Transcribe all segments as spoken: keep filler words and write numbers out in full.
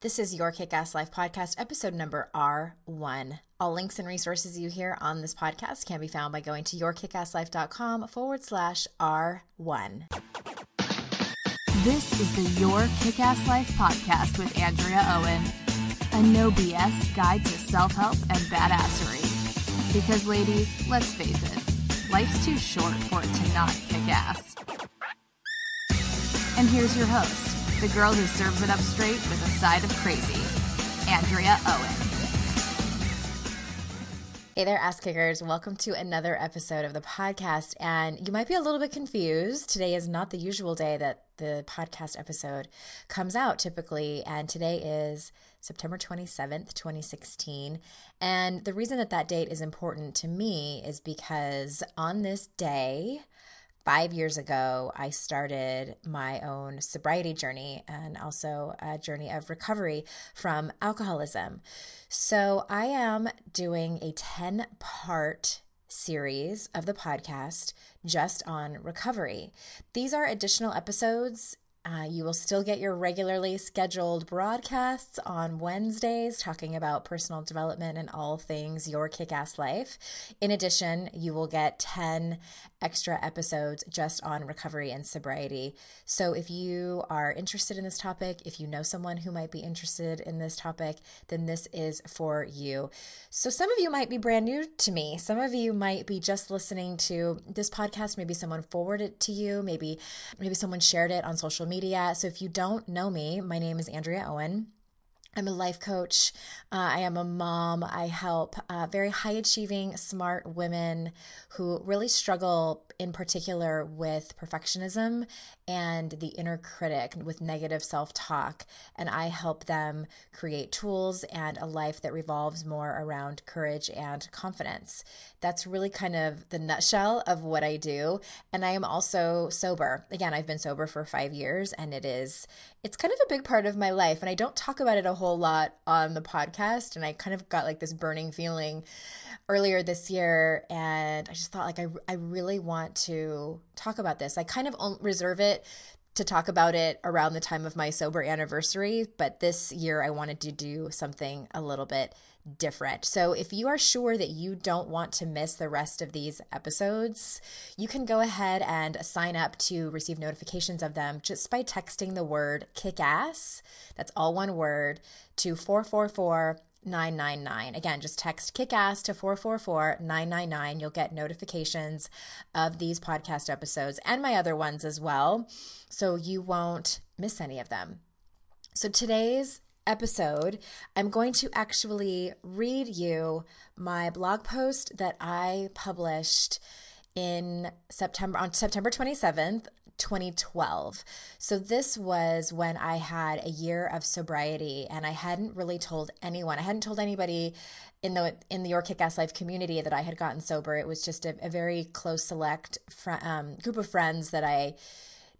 This is Your Kick-Ass Life Podcast, episode number R one. All links and resources you hear on this podcast can be found by going to yourkickasslife.com forward slash R one. This is the Your Kick-Ass Life Podcast with Andrea Owen, a no B S guide to self-help and badassery. Because ladies, let's face it, life's too short for it to not kick ass. And here's your host, the girl who serves it up straight with a side of crazy, Andrea Owen. Hey there, ass kickers. Welcome to another episode of the podcast. And you might be a little bit confused. Today is not the usual day that the podcast episode comes out typically. And today is September twenty-seventh, twenty sixteen. And the reason that that date is important to me is because on this day, Five years ago, I started my own sobriety journey and also a journey of recovery from alcoholism. So I am doing a ten-part series of the podcast just on recovery. These are additional episodes. Uh, you will still get your regularly scheduled broadcasts on Wednesdays talking about personal development and all things Your Kick-Ass Life. In addition, you will get ten extra episodes just on recovery and sobriety. So if you are interested in this topic, if you know someone who might be interested in this topic, then this is for you. So some of you might be brand new to me. Some of you might be just listening to this podcast. Maybe someone forwarded it to you. Maybe, maybe someone shared it on social media. Media. So if you don't know me, my name is Andrea Owen. I'm a life coach. Uh, I am a mom. I help uh, very high-achieving, smart women who really struggle in particular with perfectionism and the inner critic with negative self-talk. And I help them create tools and a life that revolves more around courage and confidence. That's really kind of the nutshell of what I do. And I am also sober. Again, I've been sober for five years and it is, it's kind of a big part of my life. And I don't talk about it a whole lot on the podcast. And I kind of got like this burning feeling earlier this year. And I just thought like, I, I really want to talk about this. I kind of reserve it to talk about it around the time of my sober anniversary, but this year I wanted to do something a little bit different. So if you are sure that you don't want to miss the rest of these episodes, you can go ahead and sign up to receive notifications of them just by texting the word kickass, that's all one word, to four four four, nine nine nine. Again, just text kickass to four four four, nine nine nine. You'll get notifications of these podcast episodes and my other ones as well, so you won't miss any of them. So today's episode, I'm going to actually read you my blog post that I published in September on September twenty-seventh, twenty twelve. So this was when I had a year of sobriety and I hadn't really told anyone. I hadn't told anybody in the in the Your Kick-Ass Life community that I had gotten sober. It was just a, a very close select fr- um, group of friends that I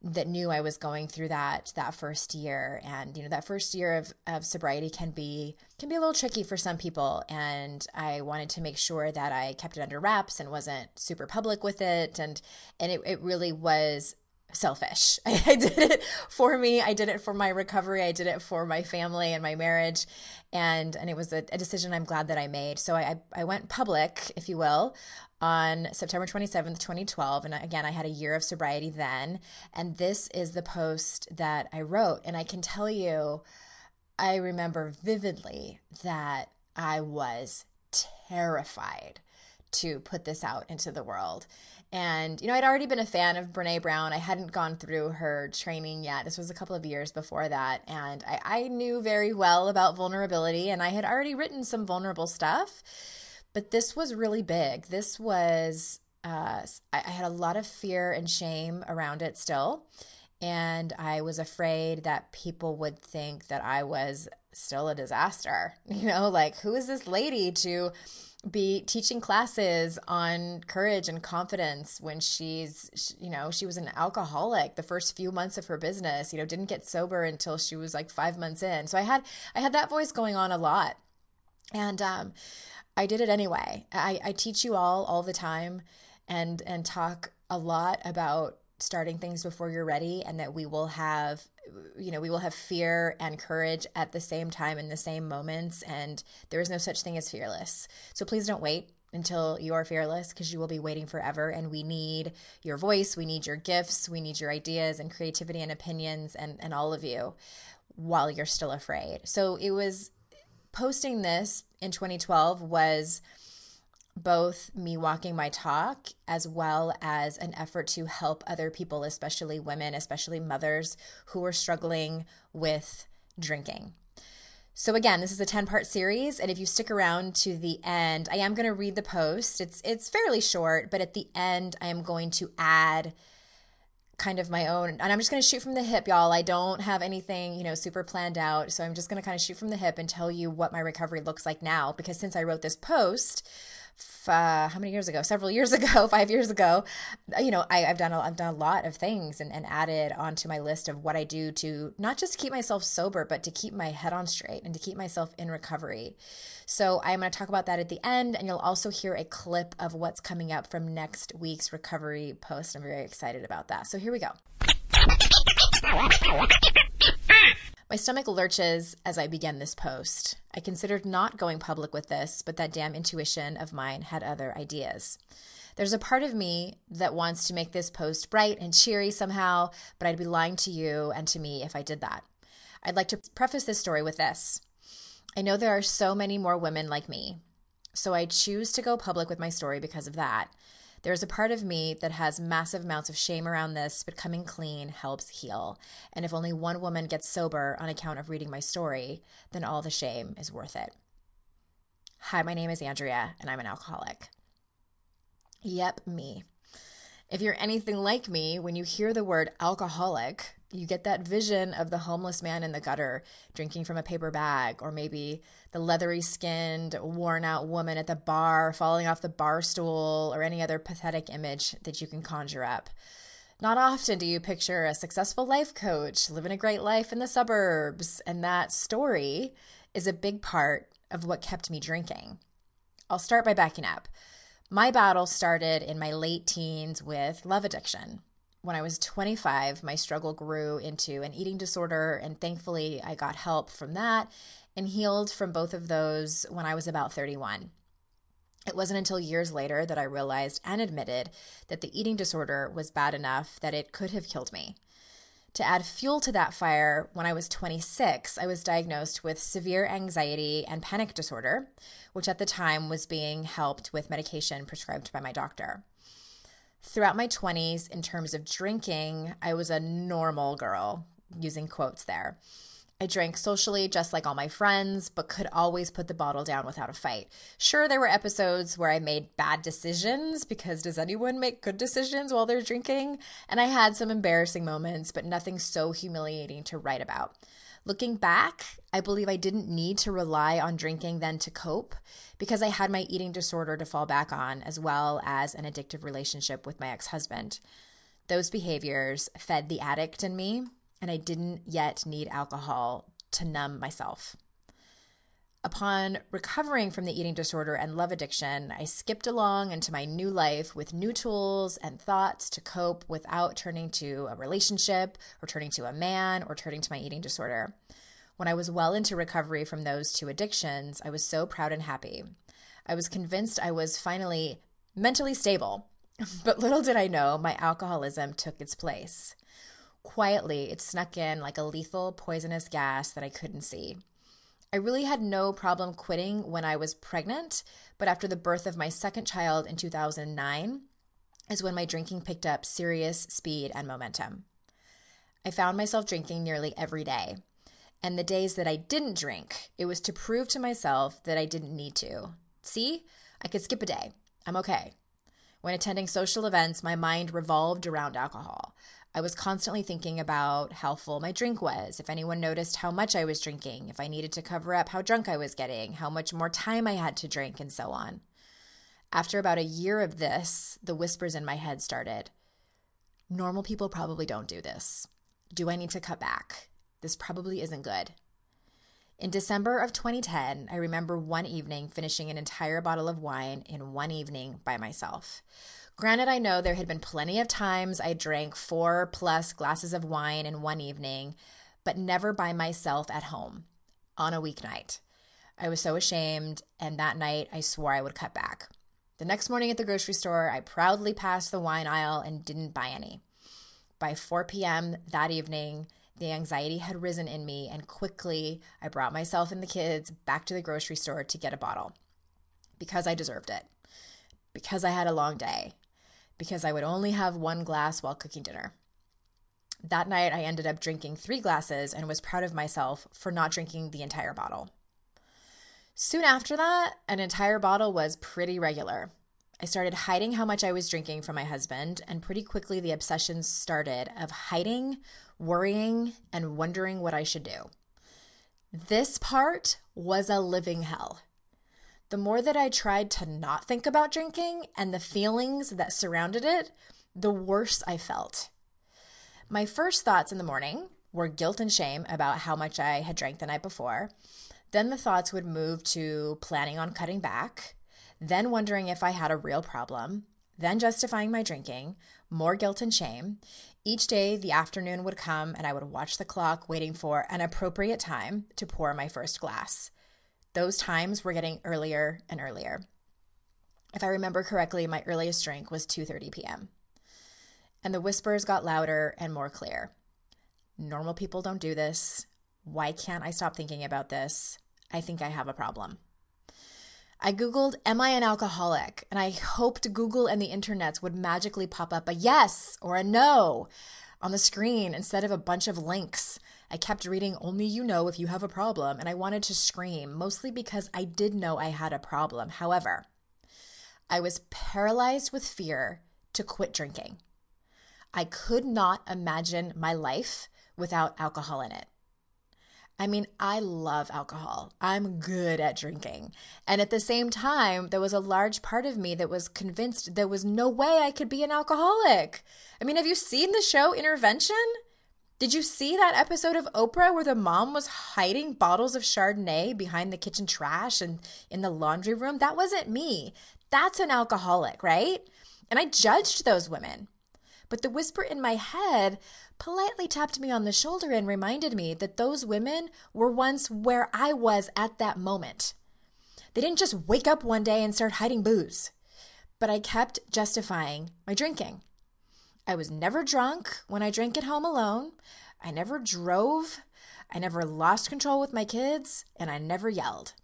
that knew I was going through that that first year. And you know, that first year of, of sobriety can be can be a little tricky for some people. And I wanted to make sure that I kept it under wraps and wasn't super public with it. And and it, it really was selfish. I, I did it for me. I did it for my recovery. I did it for my family and my marriage. And and it was a, a decision I'm glad that I made. So I, I went public, if you will, on September twenty-seventh, twenty twelve. And again, I had a year of sobriety then. And this is the post that I wrote. And I can tell you, I remember vividly that I was terrified to put this out into the world. And, you know, I'd already been a fan of Brene Brown. I hadn't gone through her training yet. This was a couple of years before that. And I, I knew very well about vulnerability, and I had already written some vulnerable stuff. But this was really big. This was, uh, I, I had a lot of fear and shame around it still. And I was afraid that people would think that I was still a disaster. You know, like, who is this lady to be teaching classes on courage and confidence when she's, you know, she was an alcoholic the first few months of her business, you know, didn't get sober until she was like five months in. So I had, I had that voice going on a lot. And, um, I did it anyway. I, I teach you all, all the time and, and talk a lot about starting things before you're ready, and that we will have, you know, we will have fear and courage at the same time in the same moments. And there is no such thing as fearless. So please don't wait until you are fearless, because you will be waiting forever. And we need your voice. We need your gifts. We need your ideas and creativity and opinions and, and all of you while you're still afraid. So it was posting this in twenty twelve was both me walking my talk as well as an effort to help other people, especially women, especially mothers who are struggling with drinking. So again, this is a ten-part series, and if you stick around to the end, I am going to read the post. It's it's fairly short, but at the end, I am going to add kind of my own, and I'm just going to shoot from the hip, y'all. I don't have anything, you know, super planned out, so I'm just going to kind of shoot from the hip and tell you what my recovery looks like now, because since I wrote this post, Uh, how many years ago? Several years ago, five years ago. You know, I, I've done a, I've done a lot of things and, and added onto my list of what I do to not just keep myself sober, but to keep my head on straight and to keep myself in recovery. So I'm going to talk about that at the end, and you'll also hear a clip of what's coming up from next week's recovery post. I'm very excited about that. So here we go. My stomach lurches as I began this post. I considered not going public with this, but that damn intuition of mine had other ideas. There's a part of me that wants to make this post bright and cheery somehow, but I'd be lying to you and to me if I did that. I'd like to preface this story with this. I know there are so many more women like me, so I choose to go public with my story because of that. There's a part of me that has massive amounts of shame around this, but coming clean helps heal. And if only one woman gets sober on account of reading my story, then all the shame is worth it. Hi, my name is Andrea, and I'm an alcoholic. Yep, me. If you're anything like me, when you hear the word alcoholic, you get that vision of the homeless man in the gutter drinking from a paper bag, or maybe the leathery-skinned, worn-out woman at the bar falling off the bar stool, or any other pathetic image that you can conjure up. Not often do you picture a successful life coach living a great life in the suburbs, and that story is a big part of what kept me drinking. I'll start by backing up. My battle started in my late teens with love addiction. When I was twenty-five, my struggle grew into an eating disorder, and thankfully I got help from that and healed from both of those when I was about thirty-one. It wasn't until years later that I realized and admitted that the eating disorder was bad enough that it could have killed me. To add fuel to that fire, when I was twenty-six, I was diagnosed with severe anxiety and panic disorder, which at the time was being helped with medication prescribed by my doctor. Throughout my twenties, in terms of drinking, I was a normal girl, using quotes there. I drank socially just like all my friends, but could always put the bottle down without a fight. Sure, there were episodes where I made bad decisions, because does anyone make good decisions while they're drinking? And I had some embarrassing moments, but nothing so humiliating to write about. Looking back, I believe I didn't need to rely on drinking then to cope, because I had my eating disorder to fall back on, as well as an addictive relationship with my ex-husband. Those behaviors fed the addict in me, and I didn't yet need alcohol to numb myself. Upon recovering from the eating disorder and love addiction, I skipped along into my new life with new tools and thoughts to cope without turning to a relationship or turning to a man or turning to my eating disorder. When I was well into recovery from those two addictions, I was so proud and happy. I was convinced I was finally mentally stable, but little did I know my alcoholism took its place. Quietly, it snuck in like a lethal, poisonous gas that I couldn't see. I really had no problem quitting when I was pregnant, but after the birth of my second child in two thousand nine is when my drinking picked up serious speed and momentum. I found myself drinking nearly every day. And the days that I didn't drink, it was to prove to myself that I didn't need to. See, I could skip a day. I'm okay. When attending social events, my mind revolved around alcohol. I was constantly thinking about how full my drink was, if anyone noticed how much I was drinking, if I needed to cover up how drunk I was getting, how much more time I had to drink, and so on. After about a year of this, the whispers in my head started. Normal people probably don't do this. Do I need to cut back? This probably isn't good. In December of twenty ten, I remember one evening finishing an entire bottle of wine in one evening by myself. Granted, I know there had been plenty of times I drank four plus glasses of wine in one evening, but never by myself at home on a weeknight. I was so ashamed, and that night I swore I would cut back. The next morning at the grocery store, I proudly passed the wine aisle and didn't buy any. By four p.m. that evening, the anxiety had risen in me, and quickly I brought myself and the kids back to the grocery store to get a bottle because I deserved it, because I had a long day, because I would only have one glass while cooking dinner. That night, I ended up drinking three glasses and was proud of myself for not drinking the entire bottle. Soon after that, an entire bottle was pretty regular. I started hiding how much I was drinking from my husband, and pretty quickly the obsession started of hiding, worrying, and wondering what I should do. This part was a living hell. The more that I tried to not think about drinking and the feelings that surrounded it, the worse I felt. My first thoughts in the morning were guilt and shame about how much I had drank the night before. Then the thoughts would move to planning on cutting back, then wondering if I had a real problem, then justifying my drinking, more guilt and shame. Each day, the afternoon would come and I would watch the clock waiting for an appropriate time to pour my first glass. Those times were getting earlier and earlier. If I remember correctly, my earliest drink was two thirty p.m. And the whispers got louder and more clear. Normal people don't do this. Why can't I stop thinking about this? I think I have a problem. I Googled, am I an alcoholic? And I hoped Google and the internets would magically pop up a yes or a no on the screen instead of a bunch of links. I kept reading, only you know if you have a problem, and I wanted to scream, mostly because I did know I had a problem. However, I was paralyzed with fear to quit drinking. I could not imagine my life without alcohol in it. I mean, I love alcohol. I'm good at drinking. And at the same time, there was a large part of me that was convinced there was no way I could be an alcoholic. I mean, have you seen the show Intervention? Did you see that episode of Oprah where the mom was hiding bottles of Chardonnay behind the kitchen trash and in the laundry room? That wasn't me. That's an alcoholic, right? And I judged those women. But the whisper in my head politely tapped me on the shoulder and reminded me that those women were once where I was at that moment. They didn't just wake up one day and start hiding booze, but I kept justifying my drinking. I was never drunk when I drank at home alone. I never drove. I never lost control with my kids, and I never yelled.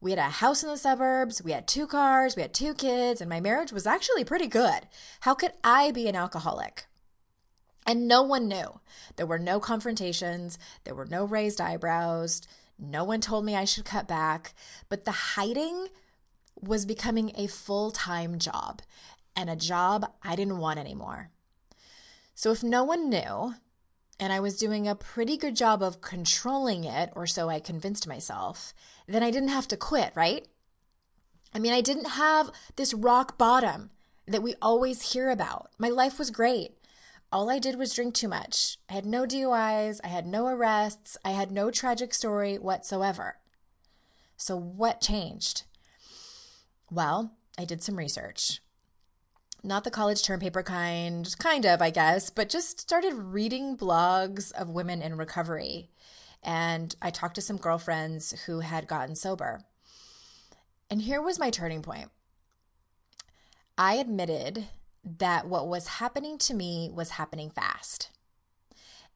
We had a house in the suburbs, we had two cars, we had two kids, and my marriage was actually pretty good. How could I be an alcoholic? And no one knew. There were no confrontations, there were no raised eyebrows, no one told me I should cut back, but the hiding was becoming a full-time job, and a job I didn't want anymore. So if no one knew, and I was doing a pretty good job of controlling it, or so I convinced myself, then I didn't have to quit, right? I mean, I didn't have this rock bottom that we always hear about. My life was great. All I did was drink too much. I had no D U Is. I had no arrests. I had no tragic story whatsoever. So what changed? Well, I did some research. Not the college term paper kind, kind of, I guess, but just started reading blogs of women in recovery. And I talked to some girlfriends who had gotten sober. And here was my turning point. I admitted that what was happening to me was happening fast.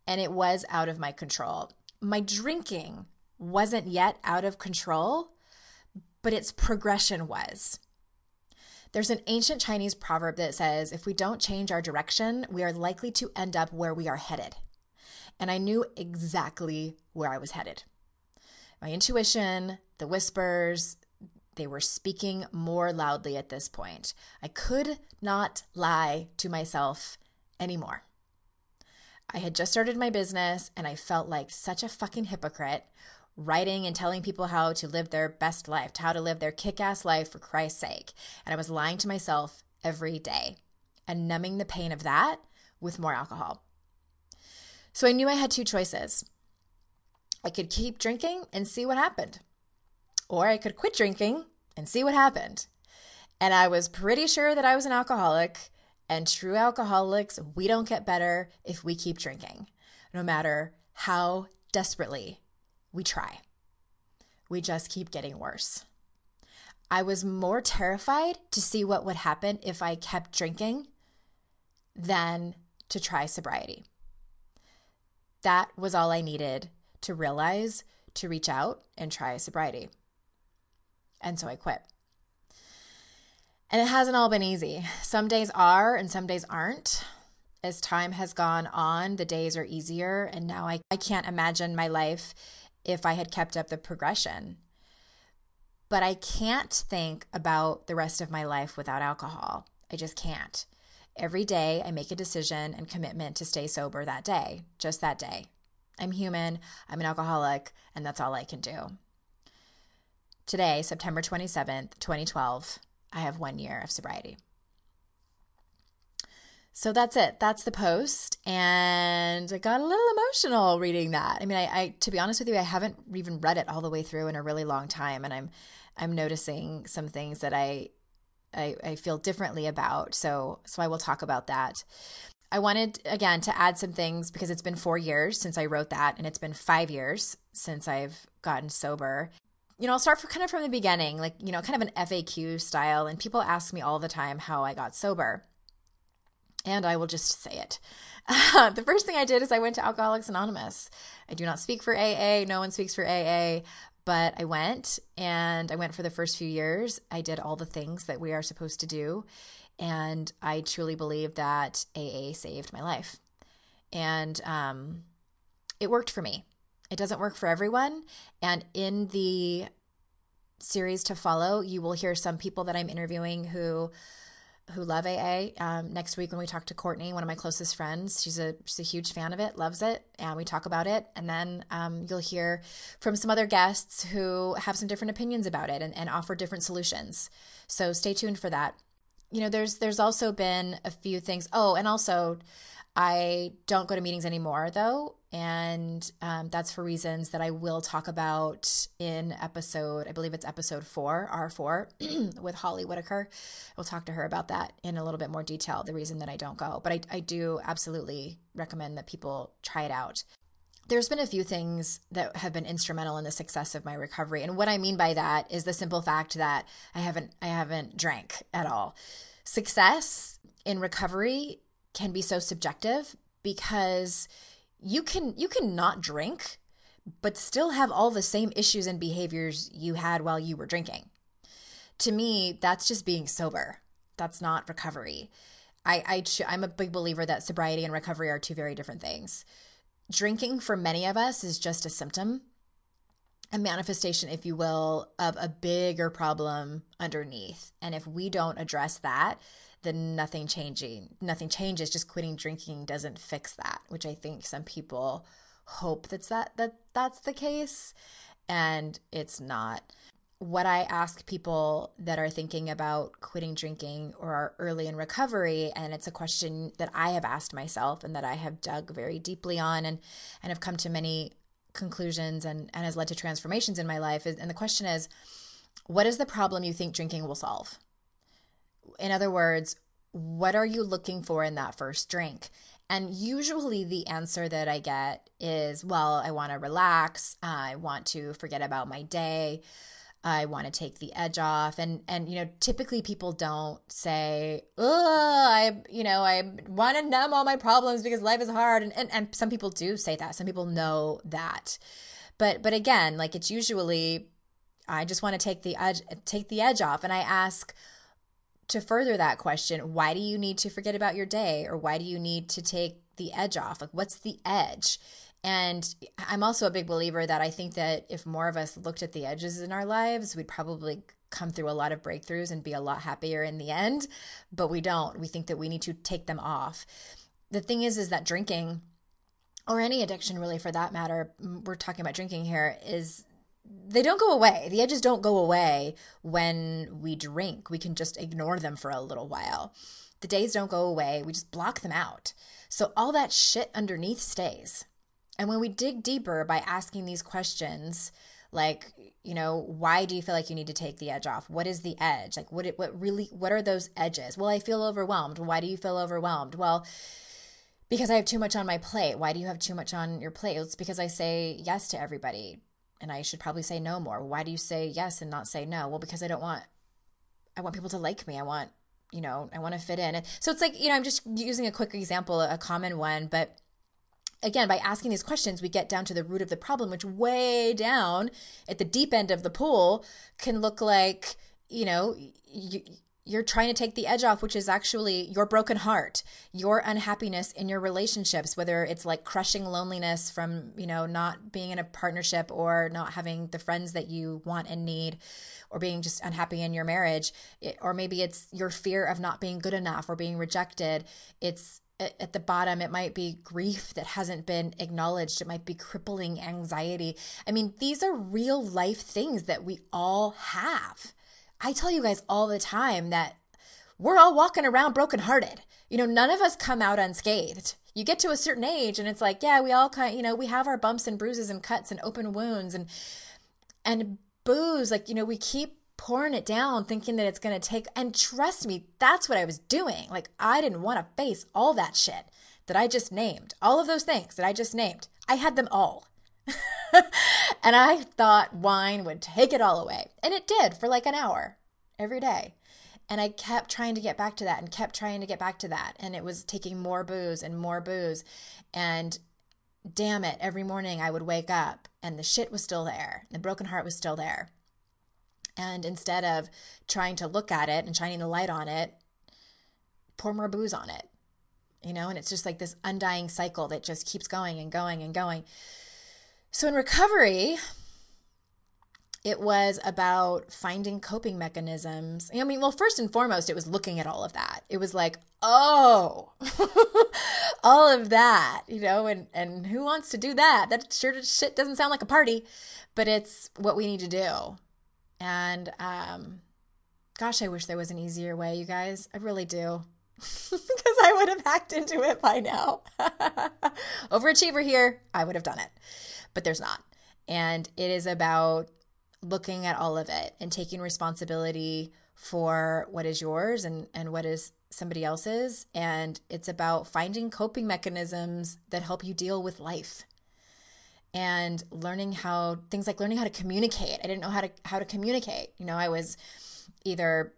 And it was out of my control. My drinking wasn't yet out of control, but its progression was. There's an ancient Chinese proverb that says, if we don't change our direction, we are likely to end up where we are headed. And I knew exactly where I was headed. My intuition, the whispers, they were speaking more loudly at this point. I could not lie to myself anymore. I had just started my business and I felt like such a fucking hypocrite, writing and telling people how to live their best life, how to live their kick-ass life for Christ's sake. And I was lying to myself every day and numbing the pain of that with more alcohol. So I knew I had two choices. I could keep drinking and see what happened, or I could quit drinking and see what happened. And I was pretty sure that I was an alcoholic, and true alcoholics, we don't get better if we keep drinking, no matter how desperately we try. We just keep getting worse. I was more terrified to see what would happen if I kept drinking than to try sobriety. That was all I needed to realize to reach out and try sobriety. And so I quit. And it hasn't all been easy. Some days are and some days aren't. As time has gone on, the days are easier, and now I, I can't imagine my life if I had kept up the progression. But I can't think about the rest of my life without alcohol. I just can't. Every day I make a decision and commitment to stay sober that day, just that day. I'm human, I'm an alcoholic, and that's all I can do. Today, September twenty-seventh, twenty twelve, I have one year of sobriety. So that's it. That's the post. And I got a little emotional reading that. I mean, I, I to be honest with you, I haven't even read it all the way through in a really long time. And I'm I'm noticing some things that I I, I feel differently about. So so I will talk about that. I wanted, again, to add some things because it's been four years since I wrote that, and it's been five years since I've gotten sober. You know, I'll start from kind of from the beginning, like, you know, kind of an F A Q style. And people ask me all the time how I got sober. And I will just say it. Uh, the first thing I did is I went to Alcoholics Anonymous. I do not speak for A A. No one speaks for A A. But I went, and I went for the first few years. I did all the things that we are supposed to do. And I truly believe that A A saved my life. And um, it worked for me. It doesn't work for everyone. And in the series to follow, you will hear some people that I'm interviewing who who love A A. Um, next week when we talk to Courtney, one of my closest friends, she's a she's a huge fan of it, loves it, and we talk about it. And then um, you'll hear from some other guests who have some different opinions about it and, and offer different solutions. So stay tuned for that. You know, there's there's also been a few things. Oh, and also I don't go to meetings anymore, though. And um, that's for reasons that I will talk about in episode, I believe it's episode four, R four, with Holly Whitaker. We'll talk to her about that in a little bit more detail, the reason that I don't go. But I, I do absolutely recommend that people try it out. There's been a few things that have been instrumental in the success of my recovery. And what I mean by that is the simple fact that I haven't, I haven't drank at all. Success in recovery can be so subjective because You can you can not drink, but still have all the same issues and behaviors you had while you were drinking. To me, that's just being sober. That's not recovery. I, I I'm a big believer that sobriety and recovery are two very different things. Drinking for many of us is just a symptom, a manifestation, if you will, of a bigger problem underneath. And if we don't address that, then nothing changing, nothing changes. Just quitting drinking doesn't fix that, which I think some people hope that's that, that that's the case, and it's not. What I ask people that are thinking about quitting drinking or are early in recovery, and it's a question that I have asked myself and that I have dug very deeply on and, and have come to many conclusions and, and has led to transformations in my life. And the question is, what is the problem you think drinking will solve? In other words, what are you looking for in that first drink? And usually the answer that I get is, well, I want to relax. Uh, I want to forget about my day. I want to take the edge off. And, and you know, typically people don't say, oh, I, you know, I want to numb all my problems because life is hard. And, and, and some people do say that. Some people know that. But, but again, like it's usually, I just want to take the edge, take the edge off. And I ask, to further that question, why do you need to forget about your day, or why do you need to take the edge off? Like, what's the edge? And I'm also a big believer that I think that if more of us looked at the edges in our lives, we'd probably come through a lot of breakthroughs and be a lot happier in the end, but we don't. We think that we need to take them off. The thing is, is that drinking, or any addiction really for that matter, we're talking about drinking here, is they don't go away. The edges don't go away when we drink. We can just ignore them for a little while. The days don't go away. We just block them out. So all that shit underneath stays. And when we dig deeper by asking these questions, like, you know, why do you feel like you need to take the edge off? What is the edge? Like, what, it, what really, what are those edges? Well, I feel overwhelmed. Why do you feel overwhelmed? Well, because I have too much on my plate. Why do you have too much on your plate? It's because I say yes to everybody and I should probably say no more. Why do you say yes and not say no? Well, because I don't want, I want people to like me. I want, you know, I want to fit in. And so it's like, you know, I'm just using a quick example, a common one, but again, by asking these questions, we get down to the root of the problem, which way down at the deep end of the pool can look like, you know, you, you're trying to take the edge off, which is actually your broken heart, your unhappiness in your relationships, whether it's like crushing loneliness from, you know, not being in a partnership or not having the friends that you want and need, or being just unhappy in your marriage, it, or maybe it's your fear of not being good enough or being rejected. It's at the bottom, it might be grief that hasn't been acknowledged. It might be crippling anxiety. I mean, these are real life things that we all have. I tell you guys all the time that we're all walking around brokenhearted. You know, none of us come out unscathed. You get to a certain age and it's like, yeah, we all kind of, you know, we have our bumps and bruises and cuts and open wounds and, and booze. Like, you know, we keep pouring it down thinking that it's going to take, and trust me, that's what I was doing. Like, I didn't want to face all that shit that I just named, all of those things that I just named. I had them all. And I thought wine would take it all away. And it did for like an hour every day. And I kept trying to get back to that and kept trying to get back to that. And it was taking more booze and more booze. And damn it, every morning I would wake up and the shit was still there. The broken heart was still there. And instead of trying to look at it and shining the light on it, pour more booze on it, you know? And it's just like this undying cycle that just keeps going and going and going. So in recovery, it was about finding coping mechanisms. I mean, well, first and foremost, it was looking at all of that. It was like, oh, all of that, you know, and, and who wants to do that? That sure shit doesn't sound like a party, but it's what we need to do. And, um, gosh, I wish there was an easier way, you guys. I really do. Because I would have hacked into it by now. Overachiever here. I would have done it, but there's not. And it is about looking at all of it and taking responsibility for what is yours and, and what is somebody else's. And it's about finding coping mechanisms that help you deal with life. And learning how things like learning how to communicate. I didn't know how to how to communicate. You know, I was either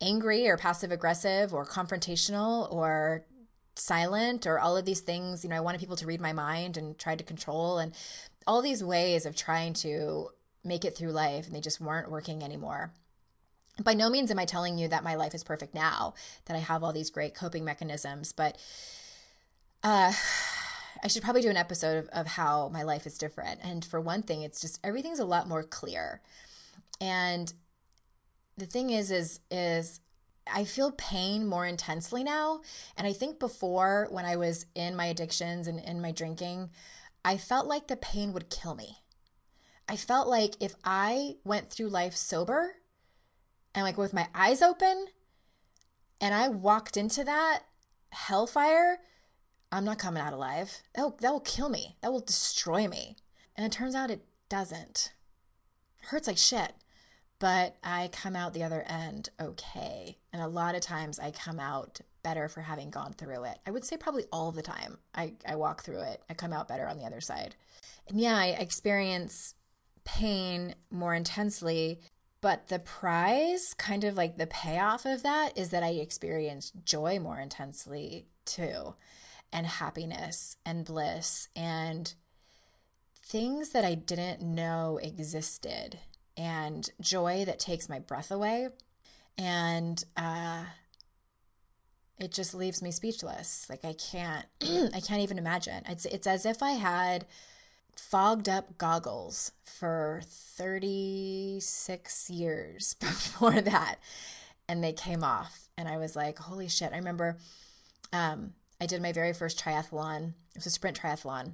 angry or passive aggressive or confrontational or silent or all of these things. You know, I wanted people to read my mind and tried to control and all these ways of trying to make it through life, and they just weren't working anymore. By no means am I telling you that my life is perfect now, that I have all these great coping mechanisms, but uh I should probably do an episode of, of how my life is different. And for one thing, it's just everything's a lot more clear. And the thing is, is, is I feel pain more intensely now. And I think before, when I was in my addictions and in my drinking, I felt like the pain would kill me. I felt like if I went through life sober and like with my eyes open and I walked into that hellfire, I'm not coming out alive. That'll, that will kill me. That will destroy me. And it turns out it doesn't. It hurts like shit. But I come out the other end okay. And a lot of times I come out better for having gone through it. I would say probably all the time I, I walk through it. I come out better on the other side. And yeah, I experience pain more intensely. But the prize, kind of like the payoff of that, is that I experience joy more intensely too. And happiness and bliss and things that I didn't know existed, and joy that takes my breath away. And uh, it just leaves me speechless. Like I can't, I can't even imagine. It's, it's as if I had fogged up goggles for thirty-six years before that. And they came off and I was like, holy shit. I remember, um, I did my very first triathlon. It was a sprint triathlon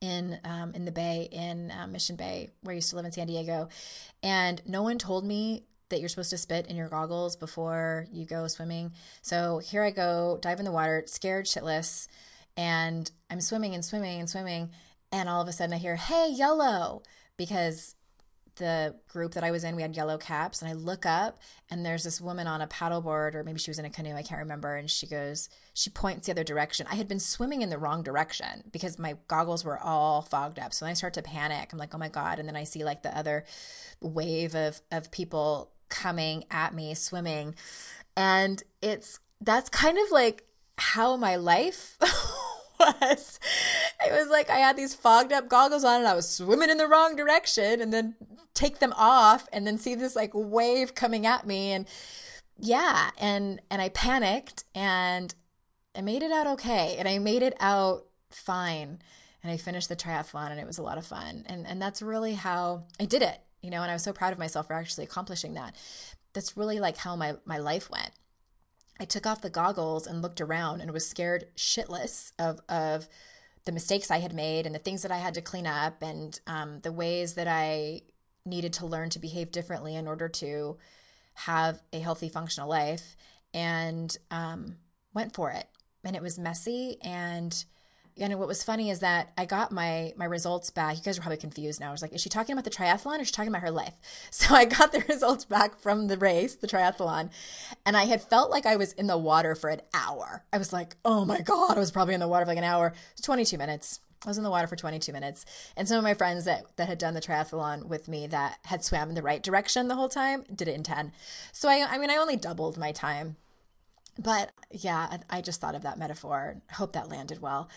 in um, in the Bay, in uh, Mission Bay, where I used to live in San Diego. And no one told me that you're supposed to spit in your goggles before you go swimming. So here I go, dive in the water, scared shitless. and I'm swimming and swimming and swimming, and all of a sudden I hear, hey, yellow, because the group that I was in, we had yellow caps, and I look up, and there's this woman on a paddleboard, or maybe she was in a canoe, I can't remember, and she goes, she points the other direction. I had been swimming in the wrong direction because my goggles were all fogged up, so then I start to panic. I'm like, oh my God, and then I see like the other wave of of people coming at me, swimming, and it's, that's kind of like how my life was. It was like I had these fogged up goggles on and I was swimming in the wrong direction, and then take them off and then see this like wave coming at me, and yeah, and and I panicked, and I made it out okay, and I made it out fine, and I finished the triathlon, and it was a lot of fun, and and that's really how I did it, you know, and I was so proud of myself for actually accomplishing that. That's really like how my my life went. I took off the goggles and looked around and was scared shitless of of the mistakes I had made and the things that I had to clean up, and um, the ways that I needed to learn to behave differently in order to have a healthy, functional life, and um, went for it. And it was messy. And you know, what was funny is that I got my my results back. You guys are probably confused now. I was like, is she talking about the triathlon or is she talking about her life? So I got the results back from the race, the triathlon, and I had felt like I was in the water for an hour. I was like, oh my God, I was probably in the water for like an hour. It was twenty-two minutes. I was in the water for twenty-two minutes. And some of my friends that, that had done the triathlon with me that had swam in the right direction the whole time did it in ten. So I, I mean, I only doubled my time. But yeah, I just thought of that metaphor. Hope that landed well.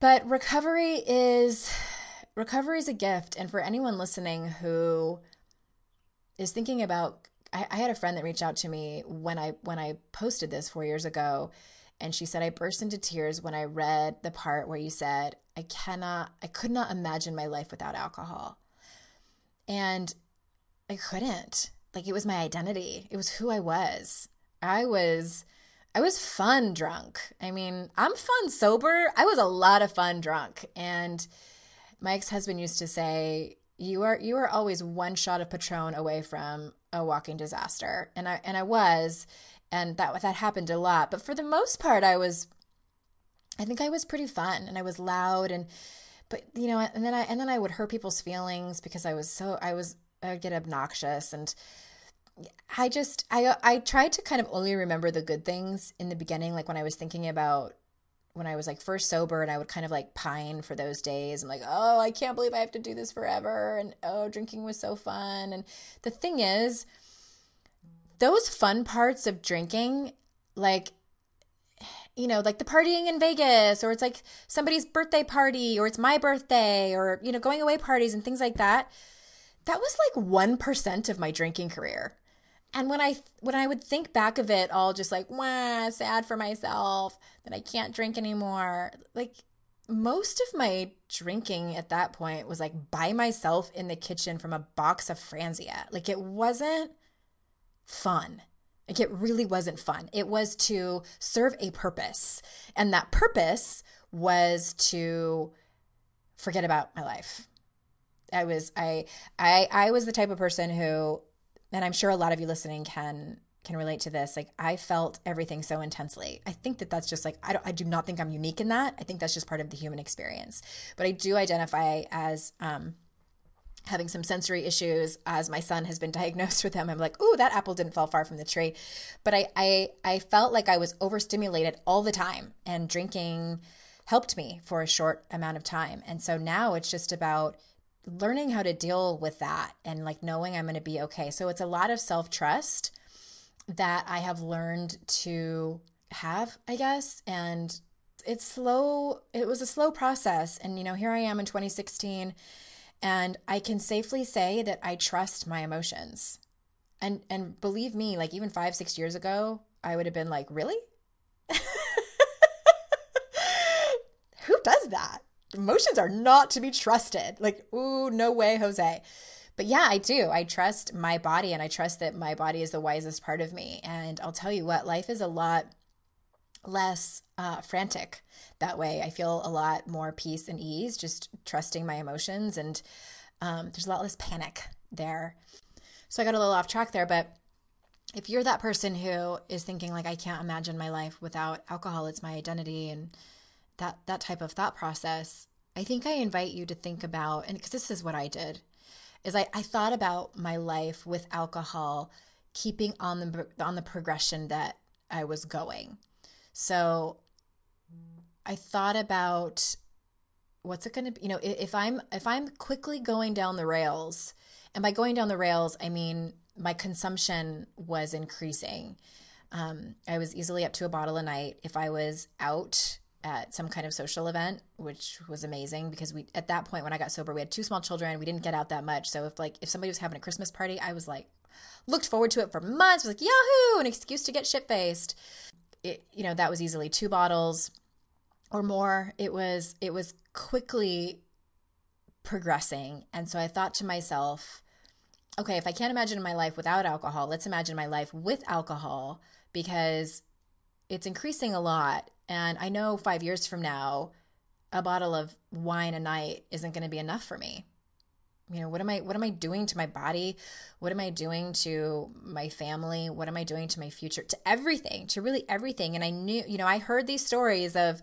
But recovery is recovery is a gift. And for anyone listening who is thinking about, I, I had a friend that reached out to me when I when I posted this four years ago, and she said, I burst into tears when I read the part where you said, I cannot, I could not imagine my life without alcohol. And I couldn't. Like, it was my identity. It was who I was. I was I was fun drunk. I mean, I'm fun sober. I was a lot of fun drunk. And my ex-husband used to say, you are you are always one shot of Patron away from a walking disaster. And I and I was, and that that happened a lot. But for the most part, I was I think I was pretty fun, and I was loud, and but you know, and then I and then I would hurt people's feelings because I was so I was I would get obnoxious, and I just, I I tried to kind of only remember the good things in the beginning, like when I was thinking about when I was like first sober, and I would kind of like pine for those days. I'm like, oh, I can't believe I have to do this forever. And oh, drinking was so fun. And the thing is, those fun parts of drinking, like, you know, like the partying in Vegas, or it's like somebody's birthday party, or it's my birthday, or, you know, going away parties and things like that. That was like one percent of my drinking career. And when I when I would think back of it all, just like, wow, sad for myself that I can't drink anymore. Like, most of my drinking at that point was like by myself in the kitchen from a box of Franzia. Like, it wasn't fun. Like, it really wasn't fun. It was to serve a purpose. And that purpose was to forget about my life. I was I I I was the type of person who, and I'm sure a lot of you listening can can relate to this. Like, I felt everything so intensely. I think that that's just like, I, don't, I do not think I'm unique in that. I think that's just part of the human experience. But I do identify as um, having some sensory issues. As my son has been diagnosed with them, I'm like, ooh, that apple didn't fall far from the tree. But I I, I felt like I was overstimulated all the time, and drinking helped me for a short amount of time. And so now it's just about learning how to deal with that, and like knowing I'm going to be okay. So it's a lot of self-trust that I have learned to have, I guess. And it's slow. It was a slow process. And, you know, here I am in twenty sixteen, and I can safely say that I trust my emotions. And, and believe me, like even five, six years ago, I would have been like, really? Who does that? Emotions are not to be trusted. Like, ooh, no way, Jose. But yeah, I do. I trust my body, and I trust that my body is the wisest part of me. And I'll tell you what, life is a lot less uh, frantic that way. I feel a lot more peace and ease just trusting my emotions, and um, there's a lot less panic there. So I got a little off track there, but if you're that person who is thinking like, I can't imagine my life without alcohol, it's my identity, and that that type of thought process, I think I invite you to think about, and because this is what I did, is I, I thought about my life with alcohol, keeping on the on the progression that I was going. So I thought about what's it going to be, you know, if I'm if I'm quickly going down the rails, and by going down the rails, I mean my consumption was increasing. Um, I was easily up to a bottle a night if I was out at some kind of social event, which was amazing because we, at that point when I got sober, we had two small children. We didn't get out that much. So if like, if somebody was having a Christmas party, I was like, looked forward to it for months. I was like, Yahoo, an excuse to get shit-faced. It, you know, that was easily two bottles or more. It was, it was quickly progressing. And so I thought to myself, okay, if I can't imagine my life without alcohol, let's imagine my life with alcohol, because it's increasing a lot. And I know five years from now, a bottle of wine a night isn't going to be enough for me. You know, what am I, what am I doing to my body? What am I doing to my family? What am I doing to my future? To everything, to really everything. And I knew, you know, I heard these stories of,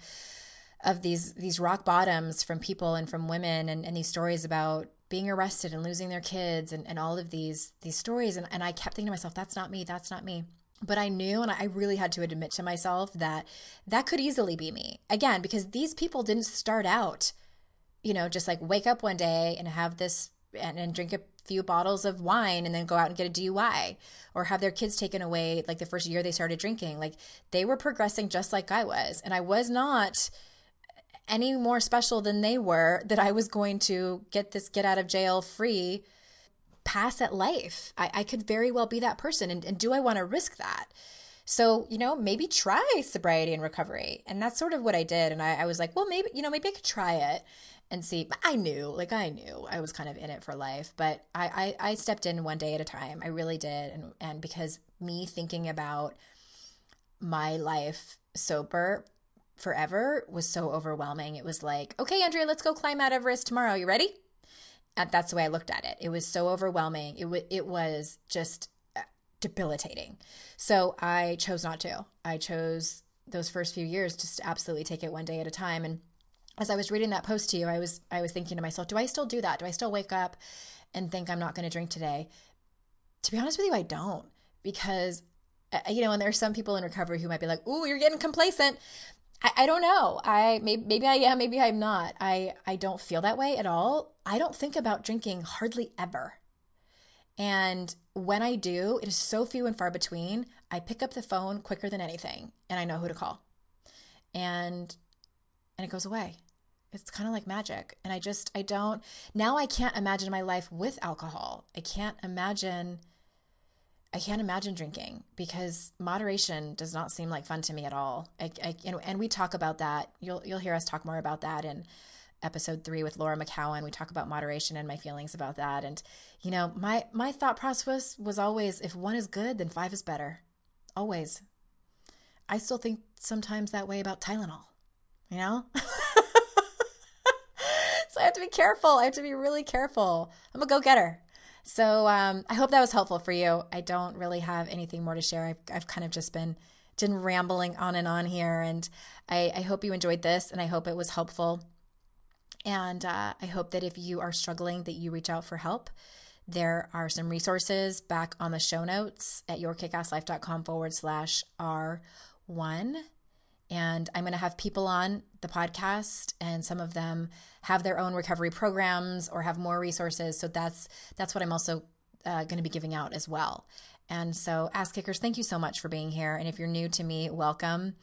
of these, these rock bottoms from people and from women, and, and these stories about being arrested and losing their kids and, and all of these, these stories. And, and I kept thinking to myself, that's not me, that's not me. But I knew, and I really had to admit to myself that that could easily be me. Again, because these people didn't start out, you know, just like wake up one day and have this and, and drink a few bottles of wine and then go out and get a D U I or have their kids taken away like the first year they started drinking. Like they were progressing just like I was. And I was not any more special than they were that I was going to get this get out of jail free pass at life. I, I could very well be that person. And, and do I want to risk that? So, you know, maybe try sobriety and recovery. And that's sort of what I did. And I, I was like, well, maybe, you know, maybe I could try it and see. But I knew, like I knew I was kind of in it for life, but I, I, I stepped in one day at a time. I really did. And, and because me thinking about my life sober forever was so overwhelming. It was like, okay, Andrea, let's go climb Mount Everest tomorrow. You ready? And that's the way I looked at it. It was so overwhelming. It, w- it was just debilitating. So I chose not to. I chose those first few years just to absolutely take it one day at a time. And as I was reading that post to you, I was I was thinking to myself, do I still do that? Do I still wake up and think I'm not going to drink today? To be honest with you, I don't. Because, you know, and there are some people in recovery who might be like, ooh, you're getting complacent. I, I don't know. I maybe, maybe I am, maybe I'm not. I, I don't feel that way at all. I don't think about drinking hardly ever. And when I do, it is so few and far between. I pick up the phone quicker than anything and I know who to call. And and it goes away. It's kind of like magic. And I just, I don't, now I can't imagine my life with alcohol. I can't imagine, I can't imagine drinking because moderation does not seem like fun to me at all. I, I, and, and we talk about that. You'll you'll hear us talk more about that in episode three with Laura McCowan. We talk about moderation and my feelings about that. And, you know, my, my thought process was always, if one is good, then five is better. Always. I still think sometimes that way about Tylenol, you know? So I have to be careful. I have to be really careful. I'm a go-getter. So um, I hope that was helpful for you. I don't really have anything more to share. I've, I've kind of just been, been rambling on and on here. And I, I hope you enjoyed this and I hope it was helpful. And uh, I hope that if you are struggling that you reach out for help. There are some resources back on the show notes at yourkickasslife.com forward slash R1. And I'm going to have people on the podcast, and some of them have their own recovery programs or have more resources. So that's that's what I'm also uh, going to be giving out as well. And so Ass Kickers, thank you so much for being here. And if you're new to me, welcome.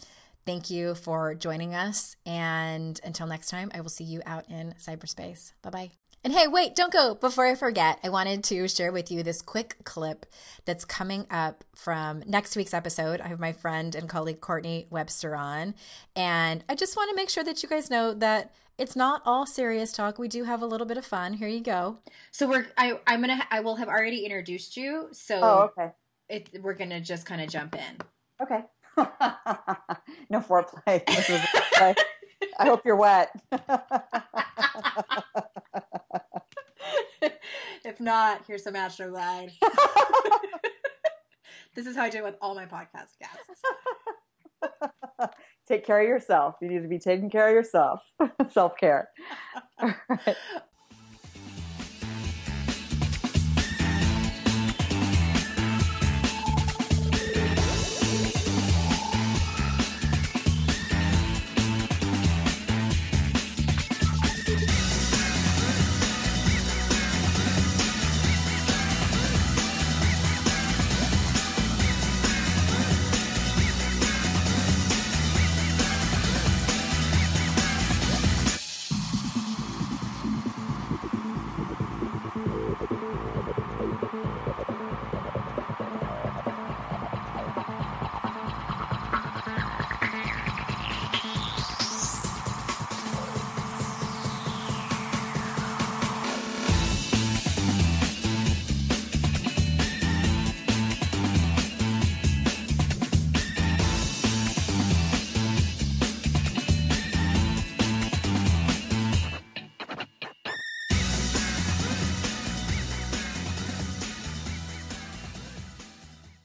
Thank you for joining us. And until next time, I will see you out in cyberspace. Bye-bye. And hey, wait, don't go. Before I forget, I wanted to share with you this quick clip that's coming up from next week's episode. I have my friend and colleague Courtney Webster on, and I just want to make sure that you guys know that it's not all serious talk. We do have a little bit of fun. Here you go. So we're I I'm gonna I will have already introduced you. So oh, okay. It, we're gonna just kind of jump in. Okay. No foreplay. This is foreplay. I hope you're wet. If not, here's some Astro Glide. This is how I do it with all my podcast guests. Take care of yourself. You need to be taking care of yourself. Self-care. All right.